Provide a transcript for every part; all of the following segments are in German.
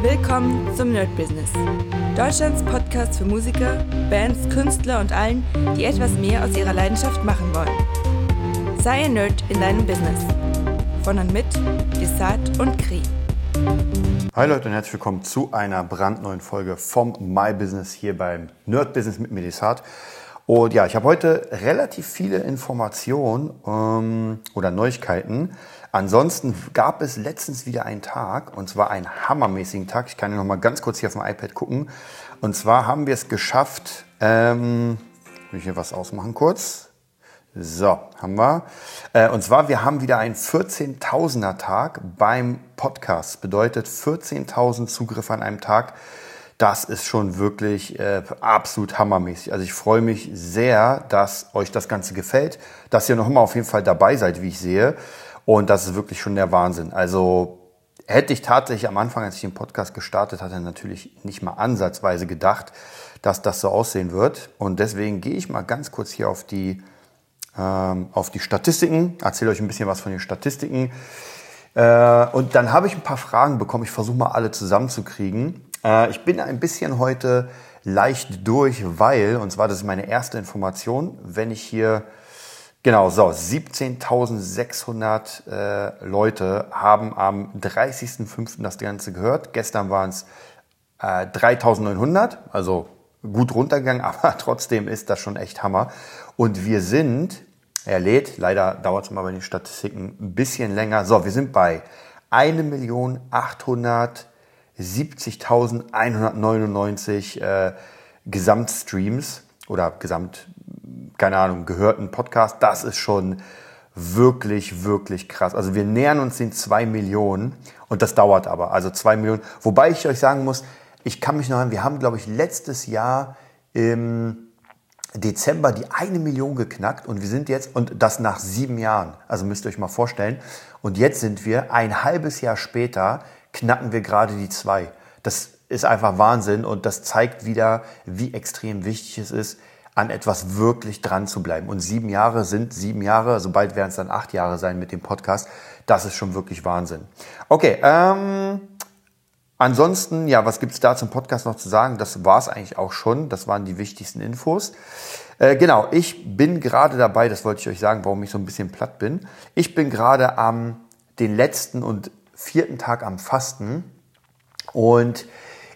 Willkommen zum NerdBusiness, Deutschlands Podcast für Musiker, Bands, Künstler und allen, die etwas mehr aus ihrer Leidenschaft machen wollen. Sei ein Nerd in deinem Business. Von und mit DeSade und Kri. Hi Leute und herzlich willkommen zu einer brandneuen Folge vom My Business hier beim NerdBusiness mit mir DeSade. Und ja, ich habe heute relativ viele Informationen oder Neuigkeiten. Ansonsten gab es letztens wieder einen Tag, und zwar einen hammermäßigen Tag. Ich kann noch mal ganz kurz hier auf dem iPad gucken. Und zwar haben wir es geschafft, will ich hier was ausmachen kurz? So, haben wir. Und zwar, wir haben wieder einen 14.000er-Tag beim Podcast. Bedeutet 14.000 Zugriffe an einem Tag. Das ist schon wirklich absolut hammermäßig. Also ich freue mich sehr, dass euch das Ganze gefällt, dass ihr noch immer auf jeden Fall dabei seid, wie ich sehe. Und das ist wirklich schon der Wahnsinn. Also hätte ich tatsächlich am Anfang, als ich den Podcast gestartet hatte, natürlich nicht mal ansatzweise gedacht, dass das so aussehen wird. Und deswegen gehe ich mal ganz kurz hier auf die Statistiken, erzähle euch ein bisschen was von den Statistiken. Und dann habe ich ein paar Fragen bekommen. Ich versuche mal alle zusammenzukriegen. Ich bin ein bisschen heute leicht durch, weil, und zwar, das ist meine erste Information, wenn ich hier, genau so, 17.600 Leute haben am 30.05. das Ganze gehört. Gestern waren es 3.900, also gut runtergegangen, aber trotzdem ist das schon echt Hammer. Und wir sind, er lädt, leider dauert es mal bei den Statistiken ein bisschen länger. So, wir sind bei 1.870.199 Gesamtstreams oder gehörten Podcast. Das ist schon wirklich, wirklich krass. Also wir nähern uns den 2 Millionen und das dauert aber. Also 2 Millionen, wobei ich euch sagen muss, ich kann mich noch erinnern, wir haben, glaube ich, letztes Jahr im Dezember die 1 Million geknackt und wir sind jetzt, und das nach 7 Jahren, also müsst ihr euch mal vorstellen, und jetzt sind wir ein halbes Jahr später, knacken wir gerade die 2. Das ist einfach Wahnsinn und das zeigt wieder, wie extrem wichtig es ist, an etwas wirklich dran zu bleiben. Und 7 Jahre sind 7 Jahre, sobald werden es dann 8 Jahre sein mit dem Podcast. Das ist schon wirklich Wahnsinn. Okay, ansonsten, ja, was gibt es da zum Podcast noch zu sagen? Das war es eigentlich auch schon. Das waren die wichtigsten Infos. Genau, ich bin gerade dabei, das wollte ich euch sagen, warum ich so ein bisschen platt bin. Ich bin gerade am den letzten und 4. Tag am Fasten und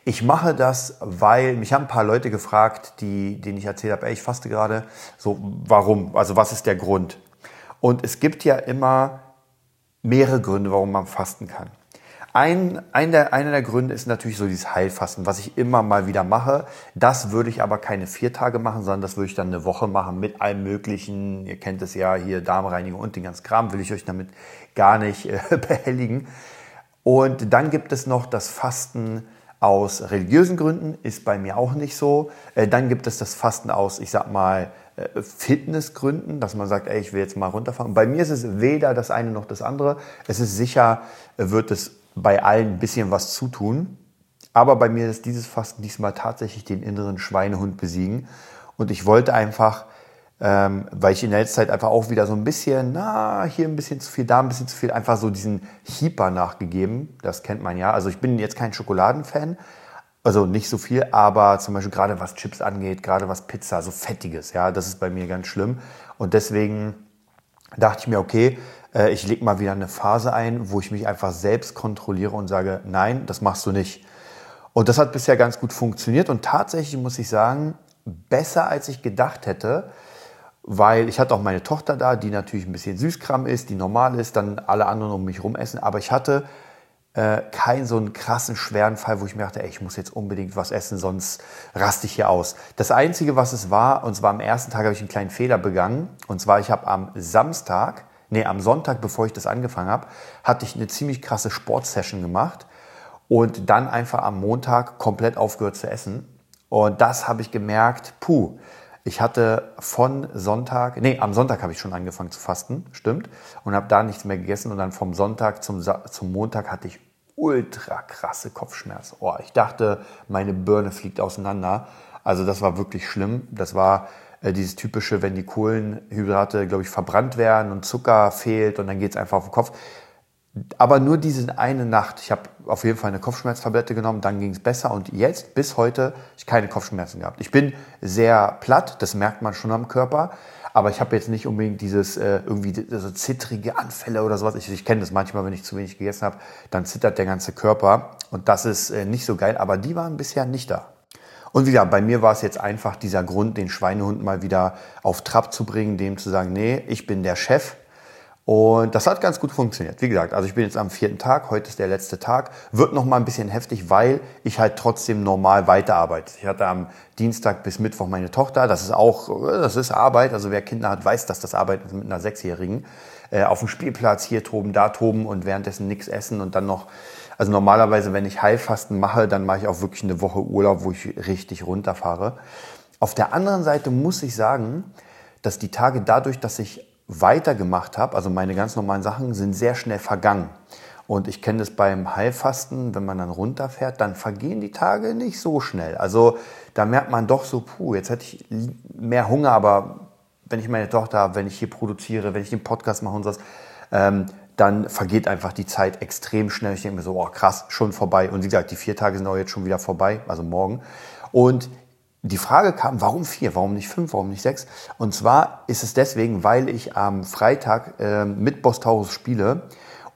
ich mache das, weil mich haben ein paar Leute gefragt, denen ich erzählt habe, ey, ich faste gerade, so warum, also was ist der Grund? Und es gibt ja immer mehrere Gründe, warum man fasten kann. Einer der Gründe ist natürlich so dieses Heilfasten, was ich immer mal wieder mache. Das würde ich aber keine 4 Tage machen, sondern das würde ich dann 1 Woche machen mit allem Möglichen. Ihr kennt es ja hier, Darmreinigung und den ganzen Kram, will ich euch damit gar nicht behelligen. Und dann gibt es noch das Fasten aus religiösen Gründen, ist bei mir auch nicht so. Dann gibt es das Fasten aus, ich sag mal, Fitnessgründen, dass man sagt, ey, ich will jetzt mal runterfahren. Bei mir ist es weder das eine noch das andere. Es ist sicher, wird es bei allen ein bisschen was zutun. Aber bei mir ist dieses Fasten diesmal tatsächlich den inneren Schweinehund besiegen. Und ich wollte einfach, weil ich in der letzten Zeit einfach auch wieder so ein bisschen, hier ein bisschen zu viel, da ein bisschen zu viel, einfach so diesen Hyper nachgegeben. Das kennt man ja. Also ich bin jetzt kein Schokoladenfan, also nicht so viel, aber zum Beispiel gerade was Chips angeht, gerade was Pizza, so Fettiges, ja, das ist bei mir ganz schlimm. Und deswegen dachte ich mir, okay, ich lege mal wieder eine Phase ein, wo ich mich einfach selbst kontrolliere und sage, nein, das machst du nicht. Und das hat bisher ganz gut funktioniert und tatsächlich muss ich sagen, besser als ich gedacht hätte, weil ich hatte auch meine Tochter da, die natürlich ein bisschen Süßkram ist, die normal ist, dann alle anderen um mich herum essen, aber ich hatte keinen so einen krassen, schweren Fall, wo ich mir dachte, ey, ich muss jetzt unbedingt was essen, sonst raste ich hier aus. Das Einzige, was es war, und zwar am ersten Tag habe ich einen kleinen Fehler begangen, und zwar ich habe am Sonntag, bevor ich das angefangen habe, hatte ich eine ziemlich krasse Sportsession gemacht und dann einfach am Montag komplett aufgehört zu essen. Und das habe ich gemerkt, ich hatte am Sonntag habe ich schon angefangen zu fasten, stimmt, und habe da nichts mehr gegessen. Und dann vom Sonntag zum Montag hatte ich ultra krasse Kopfschmerzen. Oh, ich dachte, meine Birne fliegt auseinander. Also das war wirklich schlimm. Das war dieses typische, wenn die Kohlenhydrate, glaube ich, verbrannt werden und Zucker fehlt und dann geht es einfach auf den Kopf. Aber nur diese eine Nacht. Ich habe auf jeden Fall eine Kopfschmerztablette genommen, dann ging es besser. Und jetzt, bis heute, habe ich keine Kopfschmerzen gehabt. Ich bin sehr platt, das merkt man schon am Körper. Aber ich habe jetzt nicht unbedingt dieses irgendwie so zittrige Anfälle oder sowas. Ich kenne das manchmal, wenn ich zu wenig gegessen habe, dann zittert der ganze Körper. Und das ist nicht so geil. Aber die waren bisher nicht da. Und wieder, bei mir war es jetzt einfach dieser Grund, den Schweinehund mal wieder auf Trab zu bringen, dem zu sagen, nee, ich bin der Chef. Und das hat ganz gut funktioniert. Wie gesagt, also ich bin jetzt am 4. Tag, heute ist der letzte Tag. Wird noch mal ein bisschen heftig, weil ich halt trotzdem normal weiterarbeite. Ich hatte am Dienstag bis Mittwoch meine Tochter. Das ist Arbeit. Also wer Kinder hat, weiß, dass das Arbeit ist mit einer 6-Jährigen. Auf dem Spielplatz hier toben, da toben und währenddessen nichts essen und dann noch... Also normalerweise, wenn ich Heilfasten mache, dann mache ich auch wirklich eine Woche Urlaub, wo ich richtig runterfahre. Auf der anderen Seite muss ich sagen, dass die Tage dadurch, dass ich weitergemacht habe, also meine ganz normalen Sachen, sind sehr schnell vergangen. Und ich kenne das beim Heilfasten, wenn man dann runterfährt, dann vergehen die Tage nicht so schnell. Also da merkt man doch so, jetzt hätte ich mehr Hunger, aber wenn ich meine Tochter habe, wenn ich hier produziere, wenn ich den Podcast mache und sowas, dann vergeht einfach die Zeit extrem schnell. Ich denke mir so, oh krass, schon vorbei. Und wie gesagt, die 4 Tage sind auch jetzt schon wieder vorbei, also morgen. Und die Frage kam, warum 4, warum nicht 5, warum nicht 6? Und zwar ist es deswegen, weil ich am Freitag mit Bostaurus spiele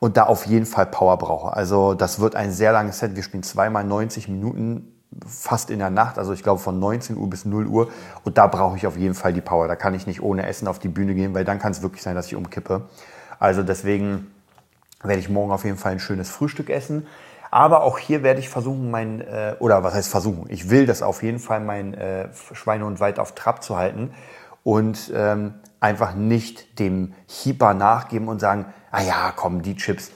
und da auf jeden Fall Power brauche. Also das wird ein sehr langes Set. Wir spielen zweimal 90 Minuten, fast in der Nacht, also ich glaube von 19 Uhr bis 0 Uhr. Und da brauche ich auf jeden Fall die Power. Da kann ich nicht ohne Essen auf die Bühne gehen, weil dann kann es wirklich sein, dass ich umkippe. Also deswegen werde ich morgen auf jeden Fall ein schönes Frühstück essen. Aber auch hier werde ich versuchen, ich will das auf jeden Fall, mein Schweinehund weit auf Trab zu halten und einfach nicht dem Hieper nachgeben und sagen, die Chips,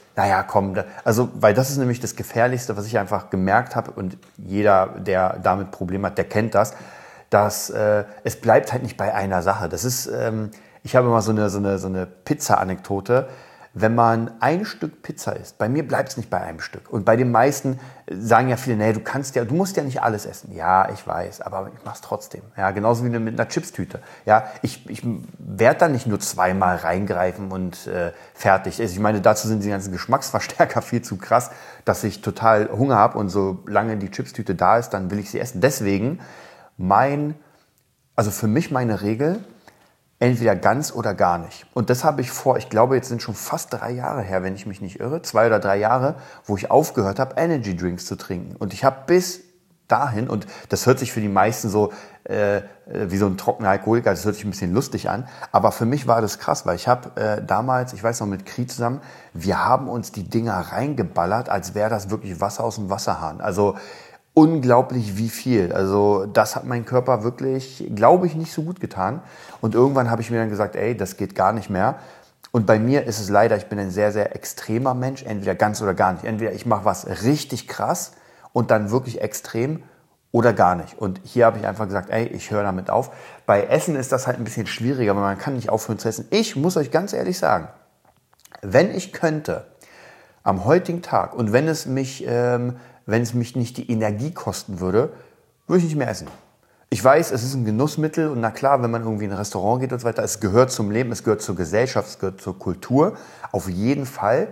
also, weil das ist nämlich das Gefährlichste, was ich einfach gemerkt habe und jeder, der damit Probleme hat, der kennt das, dass es bleibt halt nicht bei einer Sache. Das ist, ich habe mal so eine Pizza-Anekdote. Wenn man ein Stück Pizza isst, bei mir bleibt es nicht bei einem Stück. Und bei den meisten sagen ja viele, nee, du musst ja nicht alles essen. Ja, ich weiß, aber ich mache es trotzdem. Ja, genauso wie mit einer Chipstüte. Ja, ich werde da nicht nur zweimal reingreifen und fertig. Also ich meine, dazu sind die ganzen Geschmacksverstärker viel zu krass, dass ich total Hunger habe und solange die Chipstüte da ist, dann will ich sie essen. Deswegen für mich meine Regel, entweder ganz oder gar nicht. Und das habe ich ich glaube, jetzt sind schon fast 3 Jahre her, wenn ich mich nicht irre, 2 oder 3 Jahre, wo ich aufgehört habe, Energy Drinks zu trinken. Und ich habe bis dahin, und das hört sich für die meisten so wie so ein trockener Alkoholiker, das hört sich ein bisschen lustig an, aber für mich war das krass, weil ich habe damals, ich weiß noch, mit Kri zusammen, wir haben uns die Dinger reingeballert, als wäre das wirklich Wasser aus dem Wasserhahn. Also unglaublich wie viel. Also das hat mein Körper wirklich, glaube ich, nicht so gut getan. Und irgendwann habe ich mir dann gesagt, das geht gar nicht mehr. Und bei mir ist es leider, ich bin ein sehr, sehr extremer Mensch, entweder ganz oder gar nicht. Entweder ich mache was richtig krass und dann wirklich extrem oder gar nicht. Und hier habe ich einfach gesagt, ich höre damit auf. Bei Essen ist das halt ein bisschen schwieriger, weil man kann nicht aufhören zu essen. Ich muss euch ganz ehrlich sagen, wenn ich könnte, am heutigen Tag, und wenn es mich nicht die Energie kosten würde, würde ich nicht mehr essen. Ich weiß, es ist ein Genussmittel und na klar, wenn man irgendwie in ein Restaurant geht und so weiter, es gehört zum Leben, es gehört zur Gesellschaft, es gehört zur Kultur, auf jeden Fall.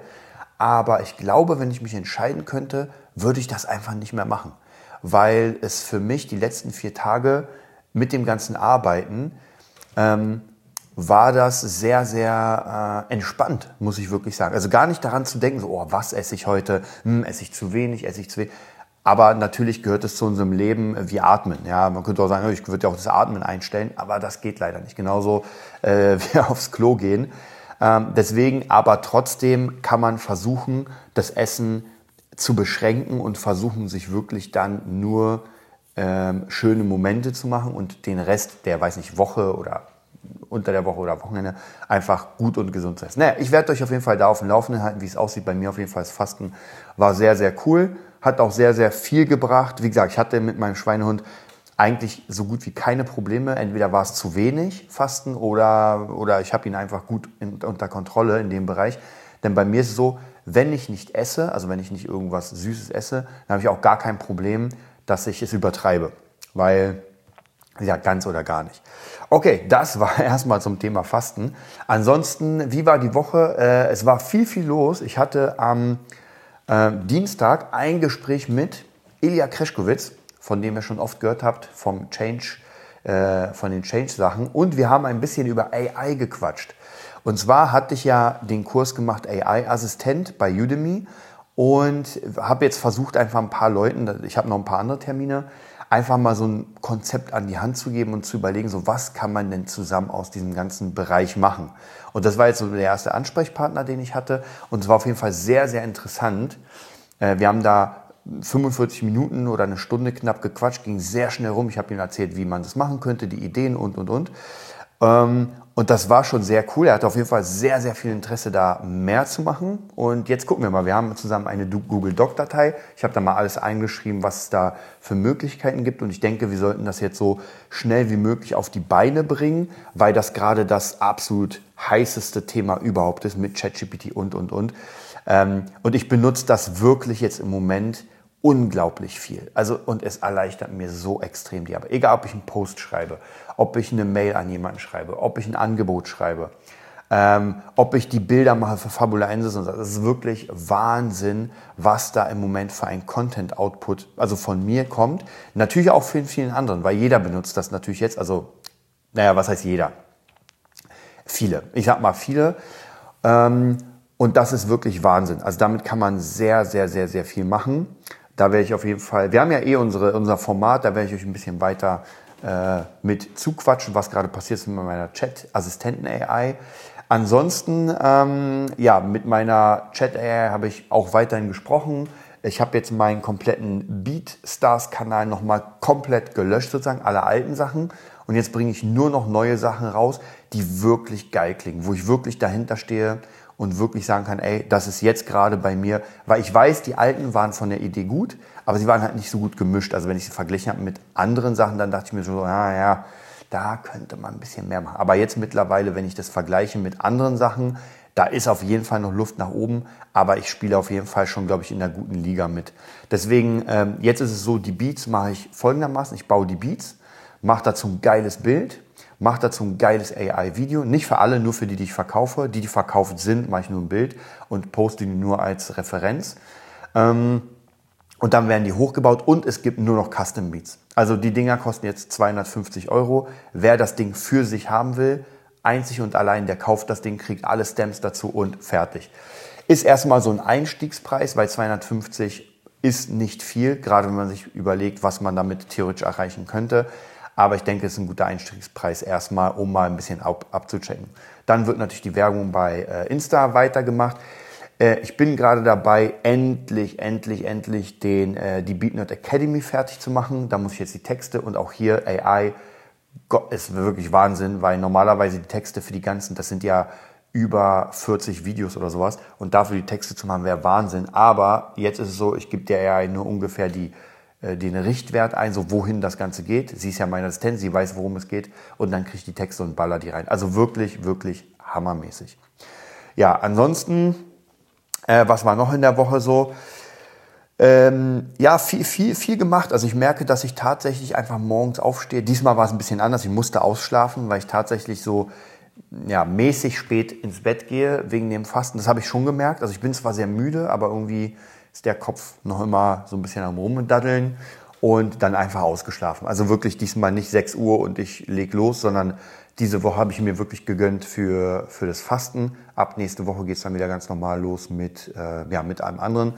Aber ich glaube, wenn ich mich entscheiden könnte, würde ich das einfach nicht mehr machen. Weil es für mich die letzten 4 Tage mit dem ganzen Arbeiten war das sehr, sehr entspannt, muss ich wirklich sagen. Also gar nicht daran zu denken, was esse ich heute? Esse ich zu wenig? Aber natürlich gehört es zu unserem Leben wie Atmen. Ja, man könnte auch sagen, ich würde ja auch das Atmen einstellen, aber das geht leider nicht. Genauso wie aufs Klo gehen. Deswegen, aber trotzdem kann man versuchen, das Essen zu beschränken und versuchen, sich wirklich dann nur schöne Momente zu machen und den Rest der, Woche oder unter der Woche oder Wochenende einfach gut und gesund zu essen. Ich werde euch auf jeden Fall da auf dem Laufenden halten, wie es aussieht. Bei mir auf jeden Fall das Fasten war sehr, sehr cool. Hat auch sehr, sehr viel gebracht. Wie gesagt, ich hatte mit meinem Schweinehund eigentlich so gut wie keine Probleme. Entweder war es zu wenig Fasten oder ich habe ihn einfach gut unter Kontrolle in dem Bereich. Denn bei mir ist es so, wenn ich nicht esse, also wenn ich nicht irgendwas Süßes esse, dann habe ich auch gar kein Problem, dass ich es übertreibe. Weil Ja, ganz oder gar nicht. Okay, das war erstmal zum Thema Fasten. Ansonsten, wie war die Woche? Es war viel los. Ich hatte am Dienstag ein Gespräch mit Ilja Kreschkowitz, von dem ihr schon oft gehört habt, vom Change, von den Change-Sachen. Und wir haben ein bisschen über AI gequatscht. Und zwar hatte ich ja den Kurs gemacht, AI-Assistent bei Udemy. Und habe jetzt versucht, einfach ein paar Leuten, ich habe noch ein paar andere Termine, einfach mal so ein Konzept an die Hand zu geben und zu überlegen, so was kann man denn zusammen aus diesem ganzen Bereich machen. Und das war jetzt so der erste Ansprechpartner, den ich hatte. Und es war auf jeden Fall sehr interessant. Wir haben da 45 Minuten oder eine Stunde knapp gequatscht, ging sehr schnell rum. Ich habe ihm erzählt, wie man das machen könnte, die Ideen und. Und das war schon sehr cool. Er hatte auf jeden Fall sehr viel Interesse, da mehr zu machen. Und jetzt gucken wir mal. Wir haben zusammen eine Google Doc-Datei. Ich habe da mal alles eingeschrieben, was es da für Möglichkeiten gibt. Und ich denke, wir sollten das jetzt so schnell wie möglich auf die Beine bringen, weil das gerade das absolut heißeste Thema überhaupt ist mit ChatGPT und. Und ich benutze das wirklich jetzt im Moment unglaublich viel. Also, und es erleichtert mir so extrem die Arbeit. Egal, ob ich einen Post schreibe, ob ich eine Mail an jemanden schreibe, ob ich ein Angebot schreibe, ob ich die Bilder mache für Fabula Ensys und so. Das ist wirklich Wahnsinn, was da im Moment für ein Content-Output, also von mir kommt. Natürlich auch für vielen anderen, weil jeder benutzt das natürlich jetzt. Also, naja, was heißt jeder? Viele. Ich sag mal viele. Und das ist wirklich Wahnsinn. Also damit kann man sehr viel machen. Da werde ich auf jeden Fall, wir haben ja unser Format, da werde ich euch ein bisschen weiter mit zuquatschen, was gerade passiert ist mit meiner Chat-Assistenten-AI. Ansonsten, mit meiner Chat-AI habe ich auch weiterhin gesprochen. Ich habe jetzt meinen kompletten BeatStars-Kanal nochmal komplett gelöscht, sozusagen, alle alten Sachen. Und jetzt bringe ich nur noch neue Sachen raus, die wirklich geil klingen, wo ich wirklich dahinter stehe und wirklich sagen kann, ey, das ist jetzt gerade bei mir, weil ich weiß, die alten waren von der Idee gut, aber sie waren halt nicht so gut gemischt. Also wenn ich sie verglichen habe mit anderen Sachen, dann dachte ich mir so, naja, da könnte man ein bisschen mehr machen. Aber jetzt mittlerweile, wenn ich das vergleiche mit anderen Sachen, da ist auf jeden Fall noch Luft nach oben, aber ich spiele auf jeden Fall schon, glaube ich, in der guten Liga mit. Deswegen, jetzt ist es so, die Beats mache ich folgendermaßen, ich baue die Beats, mache dazu ein geiles Bild, mache dazu ein geiles AI-Video. Nicht für alle, nur für die ich verkaufe. Die verkauft sind, mache ich nur ein Bild und poste die nur als Referenz. Und dann werden die hochgebaut und es gibt nur noch Custom Beats. Also die Dinger kosten jetzt 250 €. Wer das Ding für sich haben will, einzig und allein, der kauft das Ding, kriegt alle Stamps dazu und fertig. Ist erstmal so ein Einstiegspreis, weil 250 ist nicht viel, gerade wenn man sich überlegt, was man damit theoretisch erreichen könnte. Aber ich denke, es ist ein guter Einstiegspreis erstmal, um mal ein bisschen abzuchecken. Dann wird natürlich die Werbung bei Insta weitergemacht. Ich bin gerade dabei, endlich die Beatnet Academy fertig zu machen. Da muss ich jetzt die Texte und auch hier AI, Gott, ist wirklich Wahnsinn, weil normalerweise die Texte für die ganzen, das sind ja über 40 Videos oder sowas. Und dafür die Texte zu machen, wäre Wahnsinn. Aber jetzt ist es so, ich gebe der AI nur ungefähr den Richtwert ein, so wohin das Ganze geht. Sie ist ja meine Assistentin, sie weiß, worum es geht. Und dann kriege ich die Texte und baller die rein. Also wirklich hammermäßig. Ja, ansonsten, was war noch in der Woche so? Viel gemacht. Also ich merke, dass ich tatsächlich einfach morgens aufstehe. Diesmal war es ein bisschen anders. Ich musste ausschlafen, weil ich tatsächlich so mäßig spät ins Bett gehe wegen dem Fasten. Das habe ich schon gemerkt. Also ich bin zwar sehr müde, aber irgendwie ist der Kopf noch immer so ein bisschen am Rumdaddeln und dann einfach ausgeschlafen. Also wirklich diesmal nicht 6 Uhr und ich leg los, sondern diese Woche habe ich mir wirklich gegönnt für das Fasten. Ab nächste Woche geht es dann wieder ganz normal los mit einem anderen.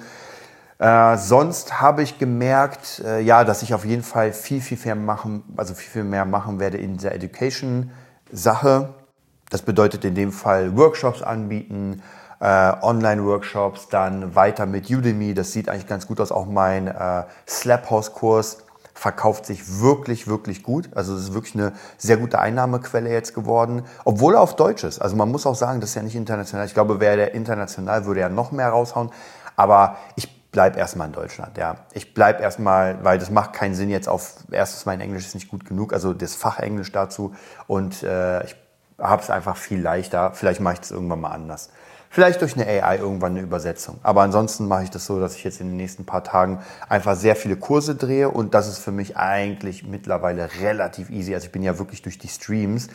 Sonst habe ich gemerkt, dass ich auf jeden Fall viel mehr machen werde in dieser Education-Sache. Das bedeutet in dem Fall Workshops anbieten, Online-Workshops, dann weiter mit Udemy, das sieht eigentlich ganz gut aus. Auch mein Slaphouse-Kurs verkauft sich wirklich gut. Also es ist wirklich eine sehr gute Einnahmequelle jetzt geworden, obwohl er auf Deutsch ist. Also man muss auch sagen, das ist ja nicht international. Ich glaube, wäre der international, würde er noch mehr raushauen. Aber ich bleib erstmal in Deutschland. Ja, ich bleib erstmal, weil das macht keinen Sinn jetzt auf, erstens mein Englisch ist nicht gut genug, also das Fachenglisch dazu. Und ich habe es einfach viel leichter. Vielleicht mache ich es irgendwann mal anders. Vielleicht durch eine AI irgendwann eine Übersetzung. Aber ansonsten mache ich das so, dass ich jetzt in den nächsten paar Tagen einfach sehr viele Kurse drehe. Und das ist für mich eigentlich mittlerweile relativ easy. Also ich bin ja wirklich durch die Streams,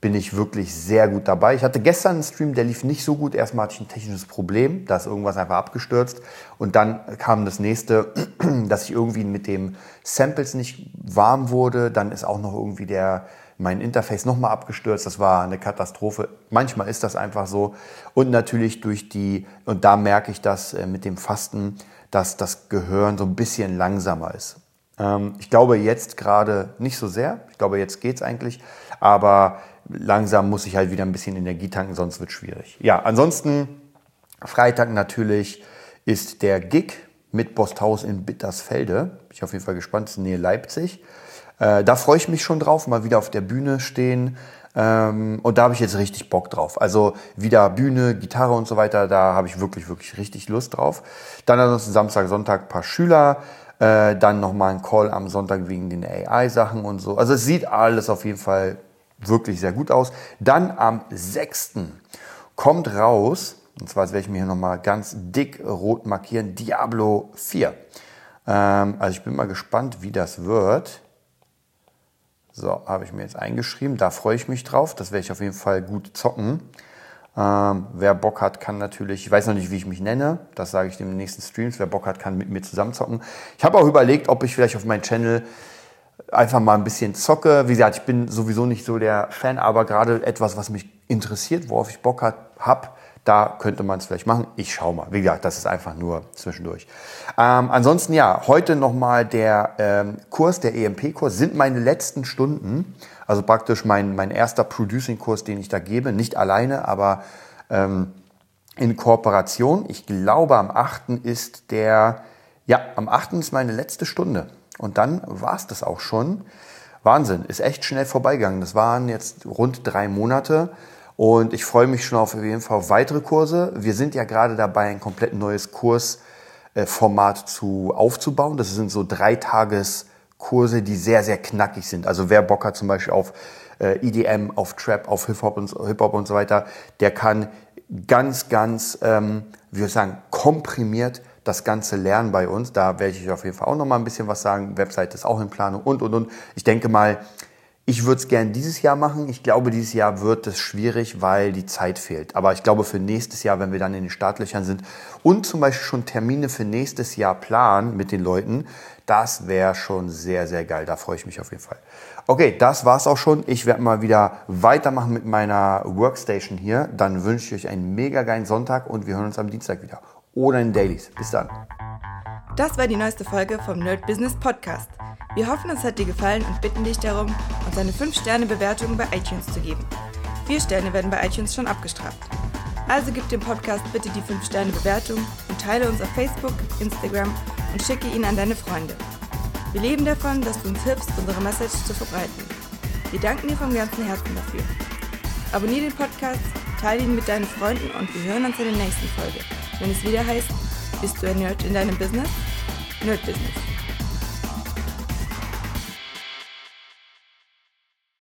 bin ich wirklich sehr gut dabei. Ich hatte gestern einen Stream, der lief nicht so gut. Erstmal hatte ich ein technisches Problem, da ist irgendwas einfach abgestürzt. Und dann kam das nächste, dass ich irgendwie mit dem Samples nicht warm wurde. Dann ist auch noch irgendwie mein Interface nochmal abgestürzt. Das war eine Katastrophe. Manchmal ist das einfach so. Und natürlich und da merke ich das mit dem Fasten, dass das Gehirn so ein bisschen langsamer ist. Ich glaube jetzt gerade nicht so sehr. Ich glaube, jetzt geht's eigentlich. Aber langsam muss ich halt wieder ein bisschen Energie tanken, sonst wird es schwierig. Ja, ansonsten Freitag natürlich ist der Gig mit Bostaurus in Bittersfelde. Bin ich auf jeden Fall gespannt, das ist in der Nähe Leipzig. Da freue ich mich schon drauf, mal wieder auf der Bühne stehen. Und da habe ich jetzt richtig Bock drauf. Also wieder Bühne, Gitarre und so weiter, da habe ich wirklich, wirklich richtig Lust drauf. Dann ansonsten Samstag, Sonntag ein paar Schüler. Dann nochmal ein Call am Sonntag wegen den AI-Sachen und so. Also es sieht alles auf jeden Fall wirklich sehr gut aus. Dann am 6. kommt raus, und zwar werde ich mir hier nochmal ganz dick rot markieren, Diablo 4. Also ich bin mal gespannt, wie das wird. So, habe ich mir jetzt eingeschrieben, da freue ich mich drauf, das werde ich auf jeden Fall gut zocken. Wer Bock hat, kann natürlich, ich weiß noch nicht, wie ich mich nenne, das sage ich dem nächsten Streams, wer Bock hat, kann mit mir zusammen zocken. Ich habe auch überlegt, ob ich vielleicht auf meinem Channel einfach mal ein bisschen zocke. Wie gesagt, ich bin sowieso nicht so der Fan, aber gerade etwas, was mich interessiert, worauf ich Bock habe, da könnte man es vielleicht machen. Ich schaue mal. Wie gesagt, das ist einfach nur zwischendurch. Ansonsten ja, heute nochmal der Kurs, der EMP-Kurs, sind meine letzten Stunden. Also praktisch mein erster Producing-Kurs, den ich da gebe. Nicht alleine, aber in Kooperation. Ich glaube, am 8. ist meine letzte Stunde. Und dann war es das auch schon. Wahnsinn, ist echt schnell vorbeigegangen. Das waren jetzt rund 3 Monate. Und ich freue mich schon auf jeden Fall auf weitere Kurse. Wir sind ja gerade dabei, ein komplett neues Kursformat aufzubauen. Das sind so 3-Tages-Kurse, die sehr, sehr knackig sind. Also wer Bock hat zum Beispiel auf EDM, auf Trap, auf Hip-Hop und so weiter, der kann ganz, ganz, wie soll ich sagen, komprimiert das ganze Lernen bei uns. Da werde ich auf jeden Fall auch noch mal ein bisschen was sagen. Website ist auch in Planung und. Ich denke mal, ich würde es gerne dieses Jahr machen. Ich glaube, dieses Jahr wird es schwierig, weil die Zeit fehlt. Aber ich glaube, für nächstes Jahr, wenn wir dann in den Startlöchern sind und zum Beispiel schon Termine für nächstes Jahr planen mit den Leuten, das wäre schon sehr, sehr geil. Da freue ich mich auf jeden Fall. Okay, das war's auch schon. Ich werde mal wieder weitermachen mit meiner Workstation hier. Dann wünsche ich euch einen mega geilen Sonntag und wir hören uns am Dienstag wieder. Oder in Dailies. Bis dann. Das war die neueste Folge vom Nerd Business Podcast. Wir hoffen, es hat dir gefallen und bitten dich darum, uns eine 5-Sterne-Bewertung bei iTunes zu geben. 4 Sterne werden bei iTunes schon abgestraft. Also gib dem Podcast bitte die 5-Sterne-Bewertung und teile uns auf Facebook, Instagram und schicke ihn an deine Freunde. Wir leben davon, dass du uns hilfst, unsere Message zu verbreiten. Wir danken dir vom ganzen Herzen dafür. Abonniere den Podcast, teile ihn mit deinen Freunden und wir hören uns in der nächsten Folge, wenn es wieder heißt, bist du ein Nerd in deinem Business? Nerd Business.